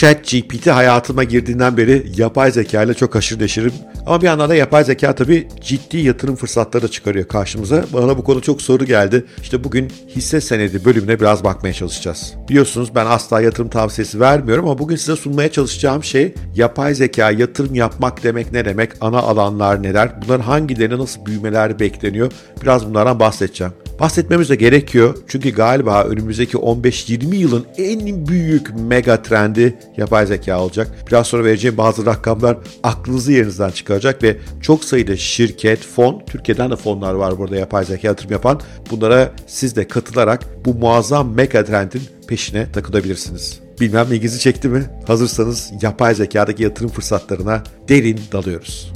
ChatGPT hayatıma girdiğinden beri yapay zeka ile çok haşır neşirim. Ama bir yandan da yapay zeka tabii ciddi yatırım fırsatları da çıkarıyor karşımıza. Bana bu konu çok soru geldi. İşte bugün hisse senedi bölümüne biraz bakmaya çalışacağız. Biliyorsunuz ben asla yatırım tavsiyesi vermiyorum ama bugün size sunmaya çalışacağım şey yapay zeka, yatırım yapmak demek ne demek, ana alanlar neler, bunların hangilerine nasıl büyümeler bekleniyor, biraz bunlardan bahsedeceğim. Bahsetmemiz de gerekiyor çünkü galiba önümüzdeki 15-20 yılın en büyük mega trendi yapay zeka olacak. Biraz sonra vereceğim bazı rakamlar aklınızı yerinizden çıkaracak ve çok sayıda şirket, fon, Türkiye'den de fonlar var burada yapay zeka yatırım yapan. Bunlara siz de katılarak bu muazzam mega trendin peşine takılabilirsiniz. Bilmem ilginizi çekti mi? Hazırsanız yapay zekadaki yatırım fırsatlarına derin dalıyoruz.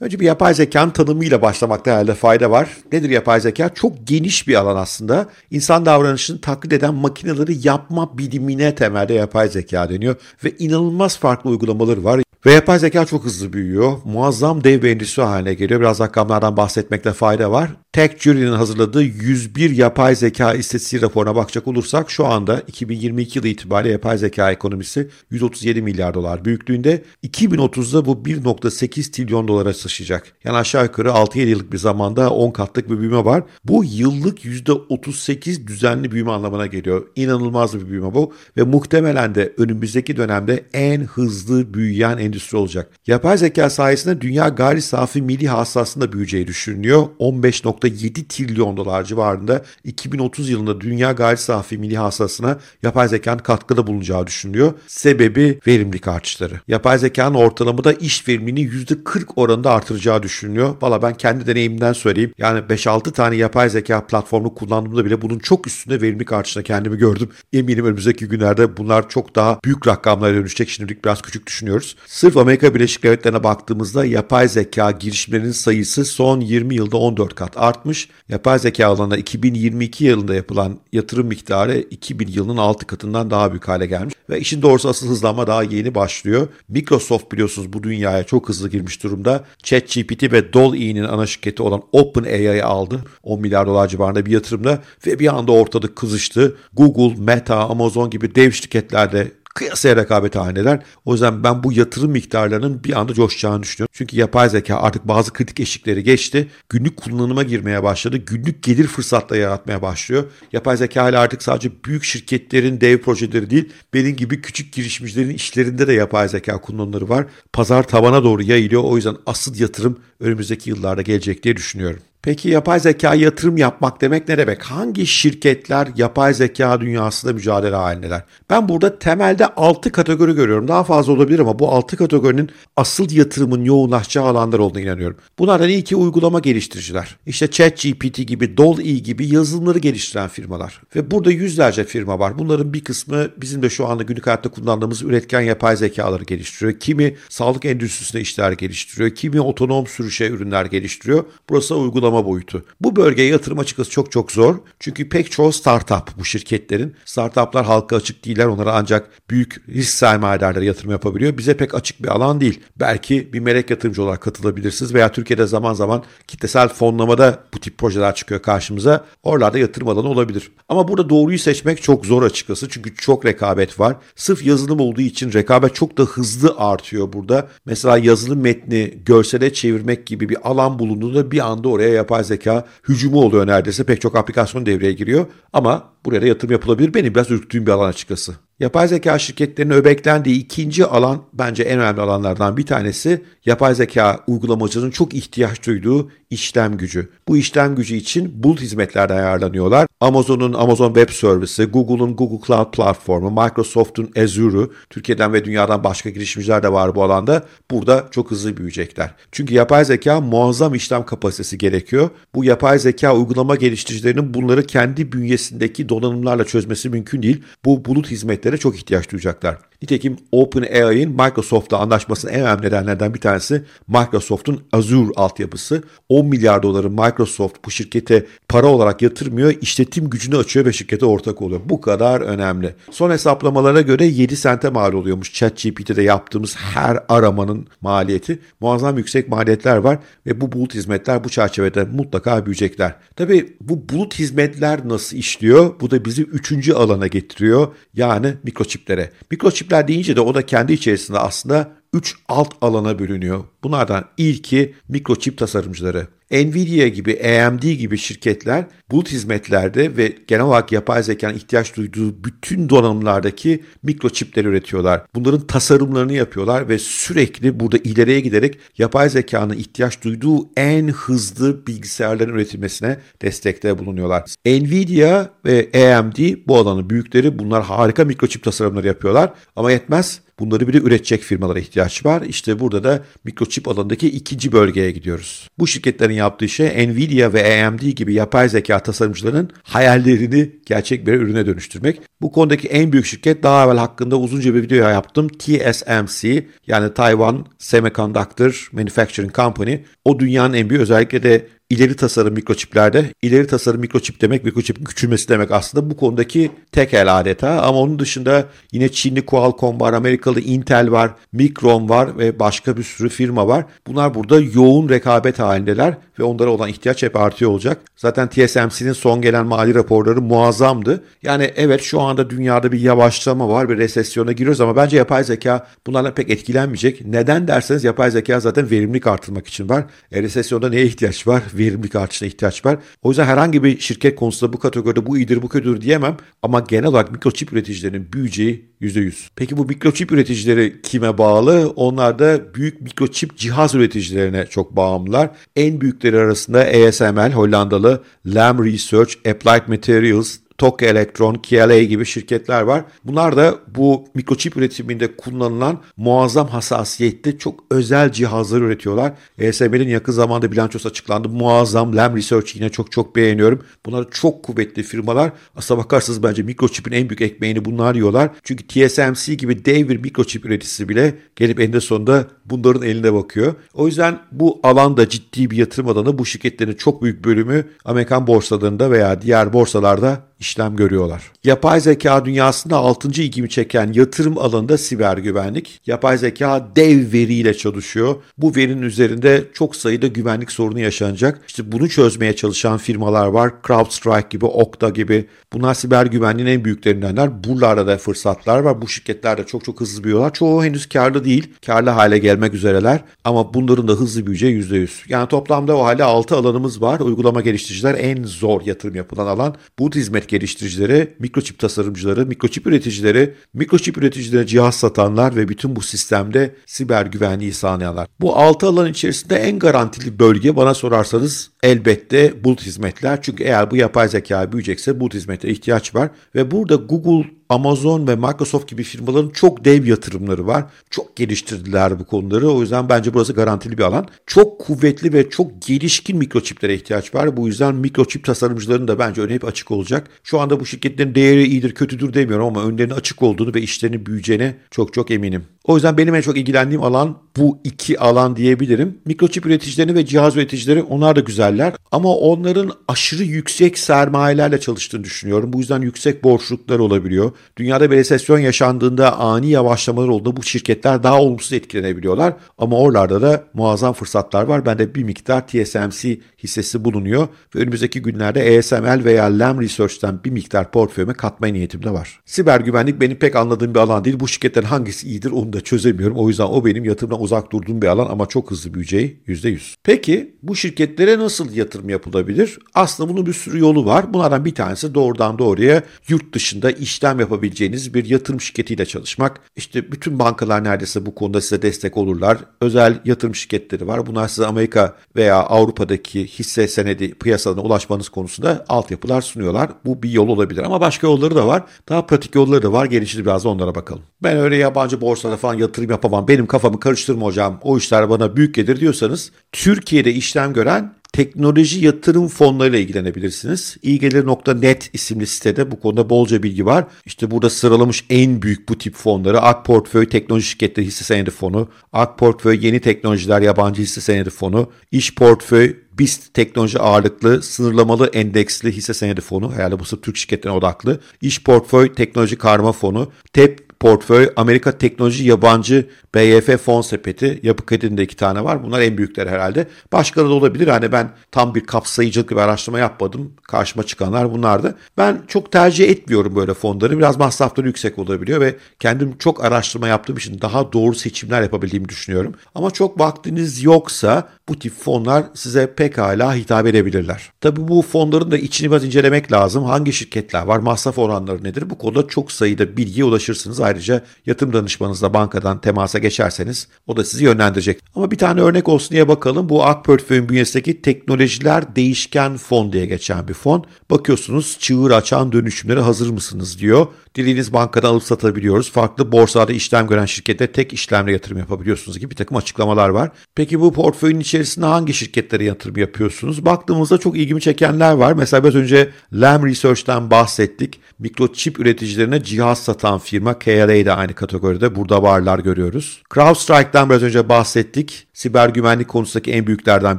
Önce bir yapay zekanın tanımıyla başlamakta herhalde fayda var. Nedir yapay zeka? Çok geniş bir alan aslında. İnsan davranışını taklit eden makineleri yapma bilimine temelde yapay zeka deniyor. Ve inanılmaz farklı uygulamaları var. Ve yapay zeka çok hızlı büyüyor. Muazzam dev bir endüstri haline geliyor. Biraz rakamlardan bahsetmekte fayda var. TechJury'nin hazırladığı 101 yapay zeka istatistiği raporuna bakacak olursak şu anda 2022 yılı itibariyle yapay zeka ekonomisi 137 milyar dolar büyüklüğünde. 2030'da bu 1.8 trilyon dolara taşıyacak. Yani aşağı yukarı 6-7 yıllık bir zamanda 10 katlık bir büyüme var. Bu yıllık %38 düzenli büyüme anlamına geliyor. İnanılmaz bir büyüme bu ve muhtemelen de önümüzdeki dönemde en hızlı büyüyen endüstri olacak. Yapay zeka sayesinde dünya gayri safi milli hasılasında büyüyeceği düşünülüyor. 15.7 trilyon dolar civarında 2030 yılında dünya gayri safi milli hasılasına yapay zekanın katkıda bulunacağı düşünülüyor. Sebebi verimlilik artışları. Yapay zekanın ortalamada iş verimliliğini %40 oranında artıracağı düşünülüyor. Valla ben kendi deneyimimden söyleyeyim. Yani 5-6 tane yapay zeka platformu kullandığımda bile bunun çok üstünde verimlilik artışına kendimi gördüm. Eminim önümüzdeki günlerde bunlar çok daha büyük rakamlara dönüşecek. Şimdilik biraz küçük düşünüyoruz. Sırf Amerika Birleşik Devletleri'ne baktığımızda yapay zeka girişimlerinin sayısı son 20 yılda 14 kat artmış. Yapay zeka alanına 2022 yılında yapılan yatırım miktarı 2000 yılının 6 katından daha büyük hale gelmiş. Ve işin doğrusu asıl hızlanma daha yeni başlıyor. Microsoft biliyorsunuz bu dünyaya çok hızlı girmiş durumda. ChatGPT ve DALL-E'nin ana şirketi olan OpenAI'yi aldı. 10 milyar dolar civarında bir yatırımla ve bir anda ortalık kızıştı. Google, Meta, Amazon gibi dev şirketlerde kıyasaya rekabet halindeler. O yüzden ben bu yatırım miktarlarının bir anda coşacağını düşünüyorum. Çünkü yapay zeka artık bazı kritik eşikleri geçti. Günlük kullanıma girmeye başladı. Günlük gelir fırsatları yaratmaya başlıyor. Yapay zeka ile artık sadece büyük şirketlerin dev projeleri değil, benim gibi küçük girişimcilerin işlerinde de yapay zeka kullanımları var. Pazar tavana doğru yayılıyor. O yüzden asıl yatırım önümüzdeki yıllarda gelecek diye düşünüyorum. Peki yapay zeka yatırım yapmak demek ne demek? Hangi şirketler yapay zeka dünyasında mücadele halindeler? Ben burada temelde 6 kategori görüyorum. Daha fazla olabilir ama bu 6 kategorinin asıl yatırımın yoğunlaşacağı alanlar olduğuna inanıyorum. Bunlardan ilki uygulama geliştiriciler. İşte ChatGPT gibi, DALL-E gibi yazılımları geliştiren firmalar. Ve burada yüzlerce firma var. Bunların bir kısmı bizim de şu anda günlük hayatta kullandığımız üretken yapay zekaları geliştiriyor. Kimi sağlık endüstrisinde işler geliştiriyor. Kimi otonom sürüşe ürünler geliştiriyor. Burası uygulama boyutu. Bu bölgeye yatırım açıkçası çok zor. Çünkü pek çoğu startup bu şirketlerin. Startuplar halka açık değiller. Onlara ancak büyük risk sermayedarları yatırım yapabiliyor. Bize pek açık bir alan değil. Belki bir melek yatırımcı olarak katılabilirsiniz veya Türkiye'de zaman zaman kitlesel fonlamada bu tip projeler çıkıyor karşımıza. Oralarda yatırım alanı olabilir. Ama burada doğruyu seçmek çok zor açıkçası. Çünkü çok rekabet var. Sırf yazılım olduğu için rekabet çok da hızlı artıyor burada. Mesela yazılım metni görsele çevirmek gibi bir alan bulunduğunda bir anda oraya yapay zeka hücumu oluyor neredeyse. Pek çok aplikasyon devreye giriyor ama buraya da yatırım yapılabilir. Benim biraz ürktüğüm bir alan açıkçası. Yapay zeka şirketlerinin öbeklendiği ikinci alan bence en önemli alanlardan bir tanesi yapay zeka uygulamacının çok ihtiyaç duyduğu işlem gücü. Bu işlem gücü için bulut hizmetlerden yararlanıyorlar. Amazon'un Amazon Web Servisi, Google'un Google Cloud Platformu, Microsoft'un Azure'u, Türkiye'den ve dünyadan başka girişimciler de var bu alanda. Burada çok hızlı büyüyecekler. Çünkü yapay zeka muazzam işlem kapasitesi gerekiyor. Bu yapay zeka uygulama geliştiricilerinin bunları kendi bünyesindeki donanımlarla çözmesi mümkün değil. Bu bulut hizmetleri çok ihtiyaç duyacaklar. Nitekim OpenAI'in Microsoft'la anlaşmasının en önemli nedenlerden bir tanesi Microsoft'un Azure altyapısı. 10 milyar doları Microsoft bu şirkete para olarak yatırmıyor, işletim gücünü açıyor ve şirkete ortak oluyor. Bu kadar önemli. Son hesaplamalara göre 7 sente mal oluyormuş ChatGPT'de yaptığımız her aramanın maliyeti. Muazzam yüksek maliyetler var ve bu bulut hizmetler bu çerçevede mutlaka büyüyecekler. Tabii bu bulut hizmetler nasıl işliyor? Bu da bizi 3. alana getiriyor. Yani mikroçiplere. Mikroçipler deyince de o da kendi içerisinde aslında 3 alt alana bölünüyor. Bunlardan ilki mikroçip tasarımcıları. Nvidia gibi, AMD gibi şirketler bulut hizmetlerde ve genel olarak yapay zekanın ihtiyaç duyduğu bütün donanımlardaki mikroçipleri üretiyorlar. Bunların tasarımlarını yapıyorlar ve sürekli burada ileriye giderek yapay zekanın ihtiyaç duyduğu en hızlı bilgisayarların üretilmesine destekte bulunuyorlar. Nvidia ve AMD bu alanın büyükleri. Bunlar harika mikroçip tasarımları yapıyorlar ama yetmez. Bunları bile üretecek firmalara ihtiyaç var. İşte burada da mikroçip alanındaki 2. bölgeye gidiyoruz. Bu şirketlerin yaptığı şey Nvidia ve AMD gibi yapay zeka tasarımcılarının hayallerini gerçek bir ürüne dönüştürmek. Bu konudaki en büyük şirket daha evvel hakkında uzunca bir video yaptım. TSMC yani Taiwan Semiconductor Manufacturing Company. O dünyanın en büyük özellikle de İleri tasarım mikroçiplerde, ileri tasarım mikroçip demek, mikroçipin küçülmesi demek aslında bu konudaki tek el adeta. Ama onun dışında yine Çinli Qualcomm var, Amerikalı Intel var, Micron var ve başka bir sürü firma var. Bunlar burada yoğun rekabet halindeler ve onlara olan ihtiyaç hep artıyor olacak. Zaten TSMC'nin son gelen mali raporları muazzamdı. Yani evet şu anda dünyada bir yavaşlama var, bir resesyona giriyoruz ama bence yapay zeka bunlarla pek etkilenmeyecek. Neden derseniz yapay zeka zaten verimlilik artırmak için var. Resesyonda neye ihtiyaç var? Verimlilik artışına ihtiyaç var. O yüzden herhangi bir şirket konusunda bu kategoride bu iyidir bu kötüdür diyemem. Ama genel olarak mikroçip üreticilerinin büyüyeceği %100. Peki bu mikroçip üreticileri kime bağlı? Onlar da büyük mikroçip cihaz üreticilerine çok bağımlılar. En büyükleri arasında ASML, Hollandalı, LAM Research, Applied Materials, Tokyo Electron, KLA gibi şirketler var. Bunlar da bu mikroçip üretiminde kullanılan muazzam hassasiyette çok özel cihazları üretiyorlar. ASML'in yakın zamanda bilançosu açıklandı. Muazzam. LAM Research yine çok beğeniyorum. Bunlar çok kuvvetli firmalar. Aslına bakarsanız bence mikroçipin en büyük ekmeğini bunlar yiyorlar. Çünkü TSMC gibi dev bir mikroçip üreticisi bile gelip eninde sonunda bunların eline bakıyor. O yüzden bu alanda ciddi bir yatırım alanı. Bu şirketlerin çok büyük bölümü Amerikan borsalarında veya diğer borsalarda işlem görüyorlar. Yapay zeka dünyasında 6. ilgimi çeken yatırım alanında siber güvenlik. Yapay zeka dev veriyle çalışıyor. Bu verinin üzerinde çok sayıda güvenlik sorunu yaşanacak. İşte bunu çözmeye çalışan firmalar var. CrowdStrike gibi, Okta gibi. Bunlar siber güvenliğin en büyüklerindenler. Buralarda da fırsatlar var. Bu şirketler de çok hızlı büyüyorlar. Çoğu henüz karlı değil. Karlı hale gelmek üzereler. Ama bunların da hızlı büyüyeceği %100. Yani toplamda o hali 6 alanımız var. Uygulama geliştiriciler en zor yatırım yapılan alan. Bu hizmet geliştiricileri, mikroçip tasarımcıları, mikroçip üreticileri, mikroçip üreticilerine cihaz satanlar ve bütün bu sistemde siber güvenliği sağlayanlar. Bu 6 alan içerisinde en garantili bölge bana sorarsanız elbette bulut hizmetler. Çünkü eğer bu yapay zeka büyüyecekse bulut hizmetlere ihtiyaç var ve burada Google, Amazon ve Microsoft gibi firmaların çok dev yatırımları var. Çok geliştirdiler bu konuları. O yüzden bence burası garantili bir alan. Çok kuvvetli ve çok gelişkin mikroçiplere ihtiyaç var. Bu yüzden mikroçip tasarımcılarının da bence önü hep açık olacak. Şu anda bu şirketlerin değeri iyidir, kötüdür demiyorum ama önlerinin açık olduğunu ve işlerinin büyüyeceğine çok eminim. O yüzden benim en çok ilgilendiğim alan bu 2 alan diyebilirim. Mikroçip üreticileri ve cihaz üreticileri onlar da güzeller ama onların aşırı yüksek sermayelerle çalıştığını düşünüyorum. Bu yüzden yüksek borçluluklar olabiliyor. Dünyada bir resesyon yaşandığında ani yavaşlamalar olduğunda bu şirketler daha olumsuz etkilenebiliyorlar. Ama oralarda da muazzam fırsatlar var. Bende bir miktar TSMC hissesi bulunuyor ve önümüzdeki günlerde ASML veya LAM Research'ten bir miktar portföyüme katma niyetim de var. Siber güvenlik benim pek anladığım bir alan değil. Bu şirketlerin hangisi iyidir onu da çözemiyorum. O yüzden o benim yatırımdan uzak durduğum bir alan ama çok hızlı büyüyeceği %100. Peki bu şirketlere nasıl yatırım yapılabilir? Aslında bunun bir sürü yolu var. Bunlardan bir tanesi doğrudan doğruya yurt dışında işlem yapabileceğiniz bir yatırım şirketiyle çalışmak. İşte bütün bankalar neredeyse bu konuda size destek olurlar. Özel yatırım şirketleri var. Bunlar size Amerika veya Avrupa'daki hisse senedi piyasalarına ulaşmanız konusunda altyapılar sunuyorlar. Bu bir yol olabilir ama başka yolları da var. Daha pratik yolları da var. Gelişir biraz da onlara bakalım. Ben öyle yabancı borsada falan yatırım yapamam. Benim kafamı karıştırma hocam. O işler bana büyük gelir diyorsanız Türkiye'de işlem gören teknoloji yatırım fonlarıyla ilgilenebilirsiniz. iGeliri.net isimli sitede bu konuda bolca bilgi var. İşte burada sıralamış en büyük bu tip fonları: Ak Portföy Teknoloji Şirketleri Hisse Senedi Fonu, Ak Portföy Yeni Teknolojiler Yabancı Hisse Senedi Fonu, İş Portföy BIST Teknoloji Ağırlıklı Sınırlamalı Endeksli Hisse Senedi Fonu, herhalde bu sırf Türk şirketlerine odaklı, İş Portföy Teknoloji Karma Fonu, TEP Portföy Amerika Teknoloji Yabancı BF fon sepeti, Yapı Kredi'nin de 2 tane var. Bunlar en büyükleri herhalde. Başkaları da olabilir. Hani ben tam bir kapsayıcılık bir araştırma yapmadım. Karşıma çıkanlar bunlardı. Ben çok tercih etmiyorum böyle fonları. Biraz masrafları yüksek olabiliyor ve kendim çok araştırma yaptığım için daha doğru seçimler yapabildiğimi düşünüyorum. Ama çok vaktiniz yoksa bu tip fonlar size pekala hitap edebilirler. Tabii bu fonların da içini biraz incelemek lazım. Hangi şirketler var? Masraf oranları nedir? Bu konuda çok sayıda bilgiye ulaşırsınız. Ayrıca yatırım danışmanınızla bankadan temasa geçerseniz o da sizi yönlendirecek. Ama bir tane örnek olsun diye bakalım. Bu Ak Portföy'ün bünyesindeki Teknolojiler Değişken Fon diye geçen bir fon. Bakıyorsunuz, çığır açan dönüşümlere hazır mısınız diyor. Dilediğiniz bankadan alıp satabiliyoruz. Farklı borsalarda işlem gören şirkette tek işlemle yatırım yapabiliyorsunuz gibi bir takım açıklamalar var. Peki bu portföyün içerisinde hangi şirketlere yatırım yapıyorsunuz? Baktığımızda çok ilgimi çekenler var. Mesela biraz önce LAM Research'ten bahsettik. Mikroçip üreticilerine cihaz satan firma KLA da aynı kategoride. Burada varlar görüyoruz. CrowdStrike'dan biraz önce bahsettik. Siber güvenlik konusundaki en büyüklerden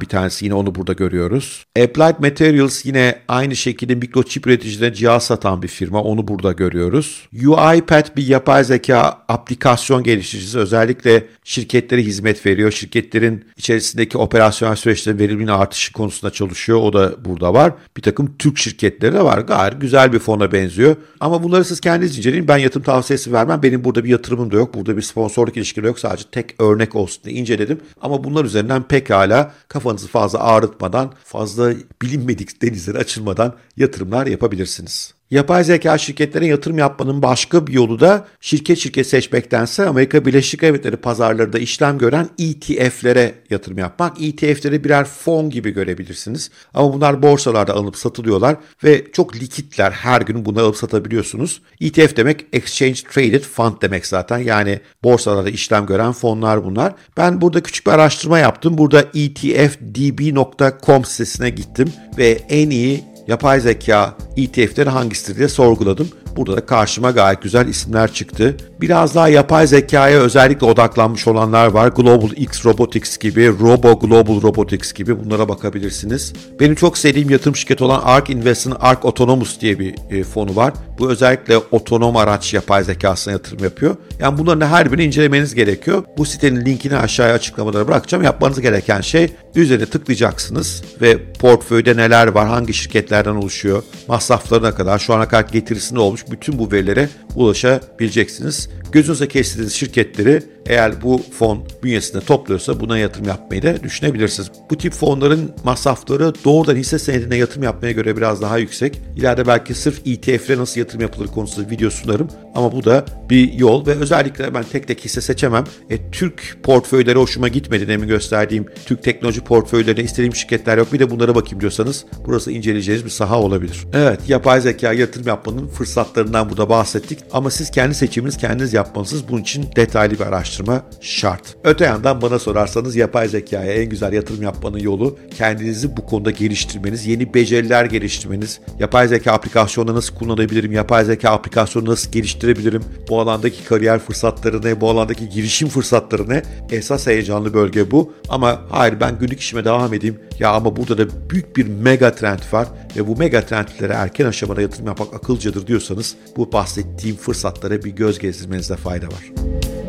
bir tanesi. Yine onu burada görüyoruz. Applied Materials yine aynı şekilde mikroçip üreticilerine cihaz satan bir firma. Onu burada görüyoruz. UiPath bir yapay zeka aplikasyon geliştiricisi. Özellikle şirketlere hizmet veriyor. Şirketlerin içerisindeki operasyonel süreçlerin verimliliğinin artışı konusunda çalışıyor. O da burada var. Bir takım Türk şirketleri de var. Gayet güzel bir fona benziyor. Ama bunları siz kendiniz inceleyin. Ben yatırım tavsiyesi vermem. Benim burada bir yatırımım da yok. Burada bir sponsorluk ilişkim de yok. Sadece tek örnek olsun diye inceledim. Ama bunlar üzerinden pekala kafanızı fazla ağrıtmadan, fazla bilinmedik denizlere açılmadan yatırımlar yapabilirsiniz. Yapay zeka şirketlere yatırım yapmanın başka bir yolu da şirket seçmektense Amerika Birleşik Devletleri pazarlarında işlem gören ETF'lere yatırım yapmak. ETF'leri birer fon gibi görebilirsiniz. Ama bunlar borsalarda alınıp satılıyorlar ve çok likitler, her gün bunları alıp satabiliyorsunuz. ETF demek Exchange Traded Fund demek zaten. Yani borsalarda işlem gören fonlar bunlar. Ben burada küçük bir araştırma yaptım. Burada ETFDB.com sitesine gittim ve en iyi yapay zeka ETF'leri hangisidir diye sorguladım. Burada da karşıma gayet güzel isimler çıktı. Biraz daha yapay zekaya özellikle odaklanmış olanlar var. Global X Robotics gibi, Robo Global Robotics gibi, bunlara bakabilirsiniz. Benim çok sevdiğim yatırım şirketi olan ARK Invest'in ARK Autonomous diye bir fonu var. Bu özellikle otonom araç yapay zekasına yatırım yapıyor. Yani bunların her birini incelemeniz gerekiyor. Bu sitenin linkini aşağıya açıklamalara bırakacağım. Yapmanız gereken şey, üzerine tıklayacaksınız ve portföyde neler var, hangi şirketlerden oluşuyor, masraflarına kadar, şu ana kadar getirisinde olmuş bütün bu verilere ulaşabileceksiniz. Gözünüze kestiğiniz şirketleri eğer bu fon bünyesinde topluyorsa buna yatırım yapmayı da düşünebilirsiniz. Bu tip fonların masrafları doğrudan hisse senedine yatırım yapmaya göre biraz daha yüksek. İleride belki sırf ETF'lere nasıl yatırım yapılır konusunda video sunarım. Ama bu da bir yol ve özellikle ben tek tek hisse seçemem. Türk portföyleri hoşuma gitmedi. Demin gösterdiğim Türk teknoloji portföylerine istediğim şirketler yok. Bir de bunlara bakayım diyorsanız burası inceleyeceğiniz bir saha olabilir. Evet, yapay zeka yatırım yapmanın fırsatlarından burada bahsettik. Ama siz kendi seçiminiz kendiniz yapmalısınız. Bunun için detaylı bir araştırma şart. Öte yandan bana sorarsanız yapay zekaya en güzel yatırım yapmanın yolu kendinizi bu konuda geliştirmeniz, yeni beceriler geliştirmeniz. Yapay zeka aplikasyonunu nasıl kullanabilirim? Yapay zeka aplikasyonunu nasıl geliştirebilirim? Bu alandaki kariyer fırsatları ne? Bu alandaki girişim fırsatları ne? Esas heyecanlı bölge bu. Ama hayır, ben günlük işime devam edeyim. Ya ama burada da büyük bir mega trend var ve bu mega trendlere erken aşamada yatırım yapmak akılcadır diyorsanız bu bahsettiğim fırsatlara bir göz gezdirmenizde fayda var.